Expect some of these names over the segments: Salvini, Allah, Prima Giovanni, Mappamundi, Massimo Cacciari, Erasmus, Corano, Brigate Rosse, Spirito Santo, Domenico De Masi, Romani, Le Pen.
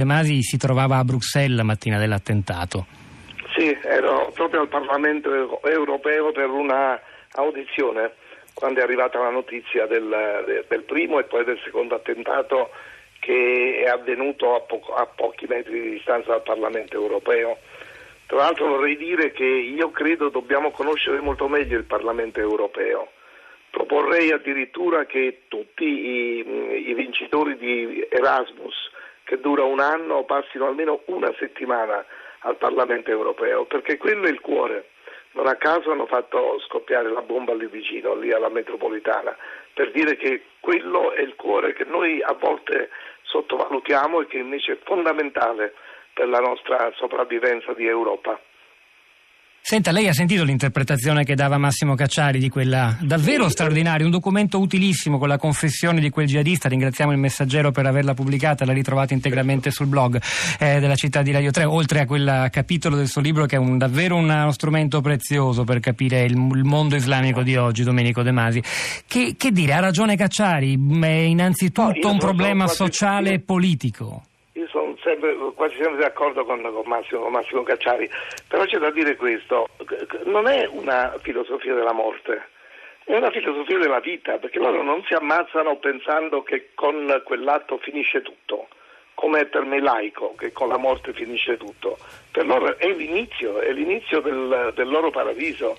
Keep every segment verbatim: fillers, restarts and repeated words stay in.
De Masi si trovava a Bruxelles la mattina dell'attentato. Sì, ero proprio al Parlamento europeo per una audizione quando è arrivata la notizia del, del primo e poi del secondo attentato, che è avvenuto a, po- a pochi metri di distanza dal Parlamento europeo. Tra l'altro vorrei dire che io credo dobbiamo conoscere molto meglio il Parlamento europeo. Proporrei addirittura che tutti i, i vincitori di Erasmus, che dura un anno, passino almeno una settimana al Parlamento europeo, perché quello è il cuore. Non a caso hanno fatto scoppiare la bomba lì vicino, lì alla metropolitana, per dire che quello è il cuore che noi a volte sottovalutiamo e che invece è fondamentale per la nostra sopravvivenza di Europa. Senta, lei ha sentito l'interpretazione che dava Massimo Cacciari di quella davvero straordinaria, un documento utilissimo con la confessione di quel jihadista, ringraziamo il Messaggero per averla pubblicata, la ritrovate integralmente sul blog eh, della città di Radio tre, oltre a quel capitolo del suo libro che è un, davvero uno strumento prezioso per capire il, il mondo islamico di oggi, Domenico De Masi. Che, che dire, ha ragione Cacciari, è innanzitutto un problema sociale e politico. Sono sempre, quasi sempre d'accordo con, con Massimo, Massimo Cacciari, però c'è da dire questo: non è una filosofia della morte, è una filosofia della vita, perché loro non si ammazzano pensando che con quell'atto finisce tutto, come per me laico, che con la morte finisce tutto. Per loro è l'inizio, è l'inizio del, del loro paradiso,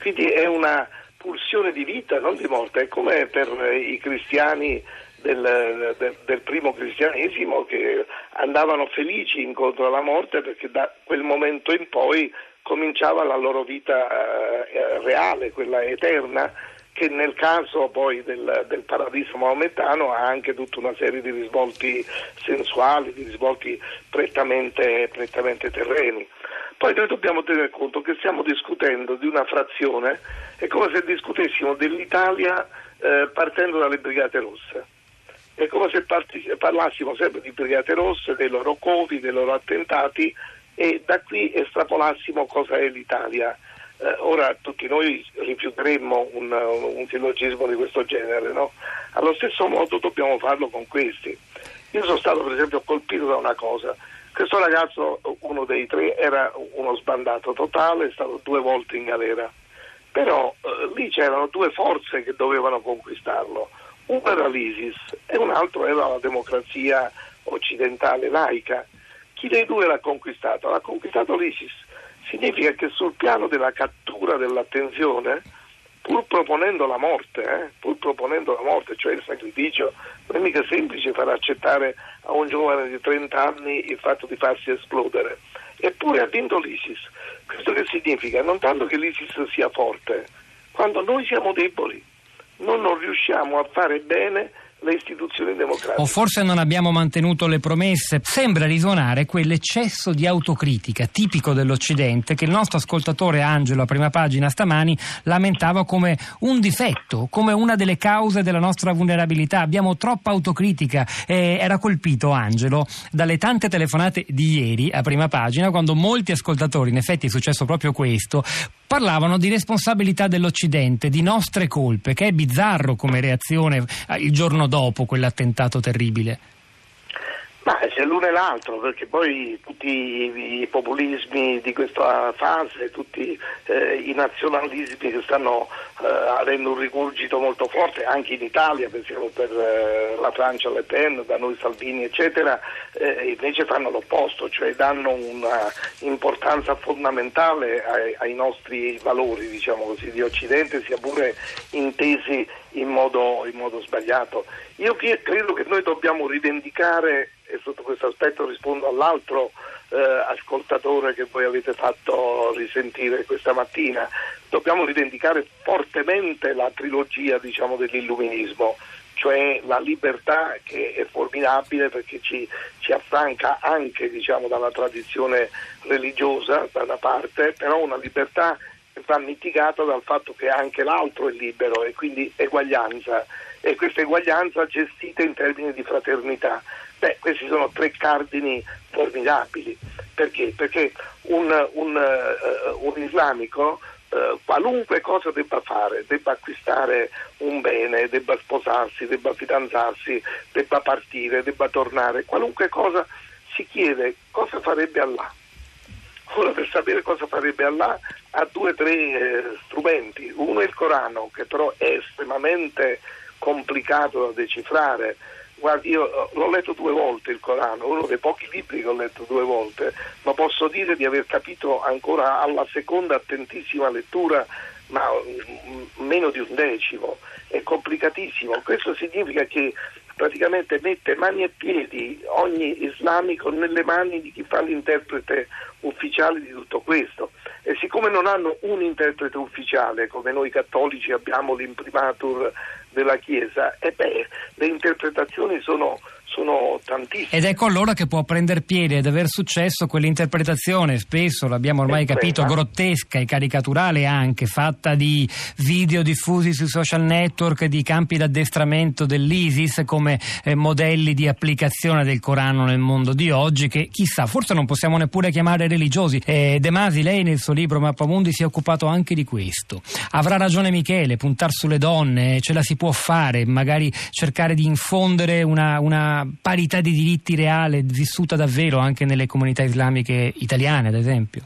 quindi è una pulsione di vita, non di morte. È come per i cristiani Del, del, del primo cristianesimo, che andavano felici incontro alla morte perché da quel momento in poi cominciava la loro vita eh, reale, quella eterna, che nel caso poi del, del paradiso maomettano ha anche tutta una serie di risvolti sensuali, di risvolti prettamente, prettamente terreni. Poi noi dobbiamo tenere conto che stiamo discutendo di una frazione, è come se discutessimo dell'Italia eh, partendo dalle Brigate Rosse. È come se parlassimo sempre di Brigate Rosse, dei loro covi, dei loro attentati, e da qui estrapolassimo cosa è l'Italia. Eh, ora tutti noi rifiuteremmo un, un sillogismo di questo genere, no? Allo stesso modo dobbiamo farlo con questi. Io sono stato per esempio colpito da una cosa. Questo ragazzo, uno dei tre, era uno sbandato totale, è stato due volte in galera. Però eh, lì c'erano due forze che dovevano conquistarlo. Uno era l'ISIS e un altro era la democrazia occidentale laica. Chi dei due l'ha conquistato? L'ha conquistato l'ISIS. Significa che sul piano della cattura dell'attenzione, pur proponendo la morte, eh, pur proponendo la morte, cioè il sacrificio, non è mica semplice far accettare a un giovane di trenta anni il fatto di farsi esplodere. Eppure ha vinto l'ISIS. Questo che significa? Non tanto che l'ISIS sia forte, quando noi siamo deboli. Non, non riusciamo a fare bene le istituzioni democratiche. O forse non abbiamo mantenuto le promesse. Sembra risuonare quell'eccesso di autocritica tipico dell'Occidente che il nostro ascoltatore Angelo a Prima Pagina stamani lamentava come un difetto, come una delle cause della nostra vulnerabilità. Abbiamo troppa autocritica. Eh, era colpito Angelo dalle tante telefonate di ieri a Prima Pagina, quando molti ascoltatori, in effetti è successo proprio questo, parlavano di responsabilità dell'Occidente, di nostre colpe, che è bizzarro come reazione il giorno dopo quell'attentato terribile. Ma c'è l'uno e l'altro, perché poi tutti i populismi di questa fase, tutti eh, i nazionalismi che stanno eh, avendo un rigurgito molto forte anche in Italia, pensiamo per eh, la Francia Le Pen, da noi Salvini eccetera, eh, invece fanno l'opposto, cioè danno una importanza fondamentale ai, ai nostri valori, diciamo così, di Occidente, sia pure intesi in modo, in modo sbagliato. Io credo che noi dobbiamo rivendicare, e sotto questo aspetto rispondo all'altro eh, ascoltatore che voi avete fatto risentire questa mattina, dobbiamo rivendicare fortemente la trilogia, diciamo, dell'illuminismo, cioè la libertà che è formidabile perché ci, ci affranca anche, diciamo, dalla tradizione religiosa da una parte, però una libertà che va mitigata dal fatto che anche l'altro è libero, e quindi eguaglianza, e questa eguaglianza gestita in termini di fraternità. Beh, questi sono tre cardini formidabili. Perché? Perché un, un, uh, un islamico, uh, qualunque cosa debba fare, debba acquistare un bene, debba sposarsi, debba fidanzarsi, debba partire, debba tornare, qualunque cosa si chiede cosa farebbe Allah. Ora, per sapere cosa farebbe Allah ha due o tre eh, strumenti. Uno è il Corano, che però è estremamente complicato da decifrare. Guardi, io l'ho letto due volte il Corano, uno dei pochi libri che ho letto due volte, ma posso dire di aver capito ancora alla seconda attentissima lettura ma meno di un decimo. È complicatissimo. Questo significa che praticamente mette mani e piedi ogni islamico nelle mani di chi fa l'interprete ufficiale di tutto questo, e siccome non hanno un interprete ufficiale come noi cattolici abbiamo l'imprimatur della Chiesa, e beh, le interpretazioni sono, sono tantissime. Ed ecco allora che può prendere piede ed aver successo quell'interpretazione, spesso l'abbiamo ormai capito, grottesca e caricaturale anche, fatta di video diffusi sui social network di campi d'addestramento dell'ISIS come eh, modelli di applicazione del Corano nel mondo di oggi, che chissà, forse non possiamo neppure chiamare religiosi. Eh, De Masi, lei nel suo libro Mappamundi si è occupato anche di questo. Avrà ragione Michele, puntare sulle donne, ce la si può fare, magari cercare di infondere una, una parità di diritti reale, vissuta davvero anche nelle comunità islamiche italiane, ad esempio?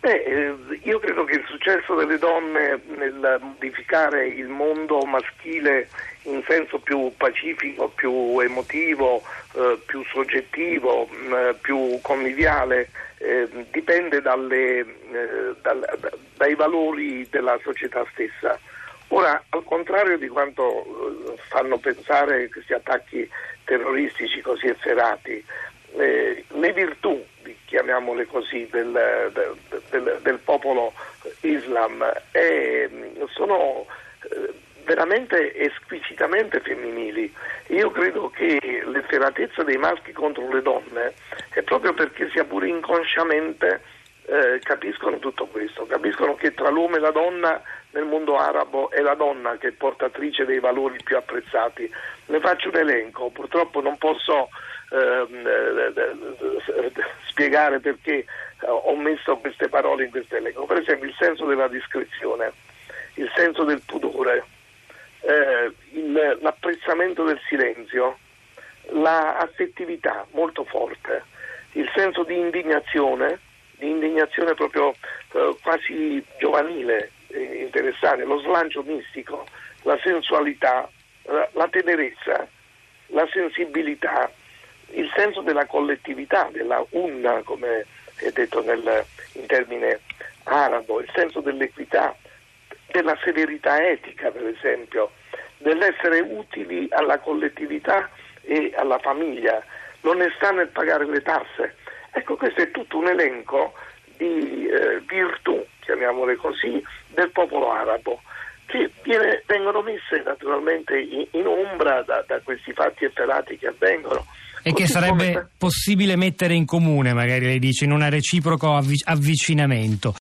Beh, io credo che il successo delle donne nel modificare il mondo maschile in senso più pacifico, più emotivo, eh, più soggettivo, mh, più conviviale, eh, dipende dalle, eh, dal, dai valori della società stessa. Ora, al contrario di quanto fanno pensare questi attacchi terroristici così efferati, eh, le virtù, chiamiamole così, del, del, del popolo Islam eh, sono eh, veramente squisitamente femminili. Io credo che l'efferatezza dei maschi contro le donne è proprio perché, sia pure inconsciamente, Eh, capiscono tutto questo, capiscono che tra l'uomo e la donna nel mondo arabo è la donna che è portatrice dei valori più apprezzati. Ne faccio un elenco, purtroppo non posso ehm, eh, spiegare perché ho messo queste parole in questo elenco. Per esempio il senso della discrezione, il senso del pudore, eh, il, l'apprezzamento del silenzio, la affettività molto forte, il senso di indignazione, di indignazione proprio eh, quasi giovanile, eh, interessante, lo slancio mistico, la sensualità, la, la tenerezza, la sensibilità, il senso della collettività, della unna, come è detto nel, in termine arabo, il senso dell'equità, della severità etica, per esempio, dell'essere utili alla collettività e alla famiglia, l'onestà nel pagare le tasse. Ecco, questo è tutto un elenco di eh, virtù, chiamiamole così, del popolo arabo, che viene, vengono messe naturalmente in, in ombra da, da questi fatti efferati che avvengono. E così che sarebbe come... possibile mettere in comune, magari lei dice, in un reciproco avvic- avvicinamento.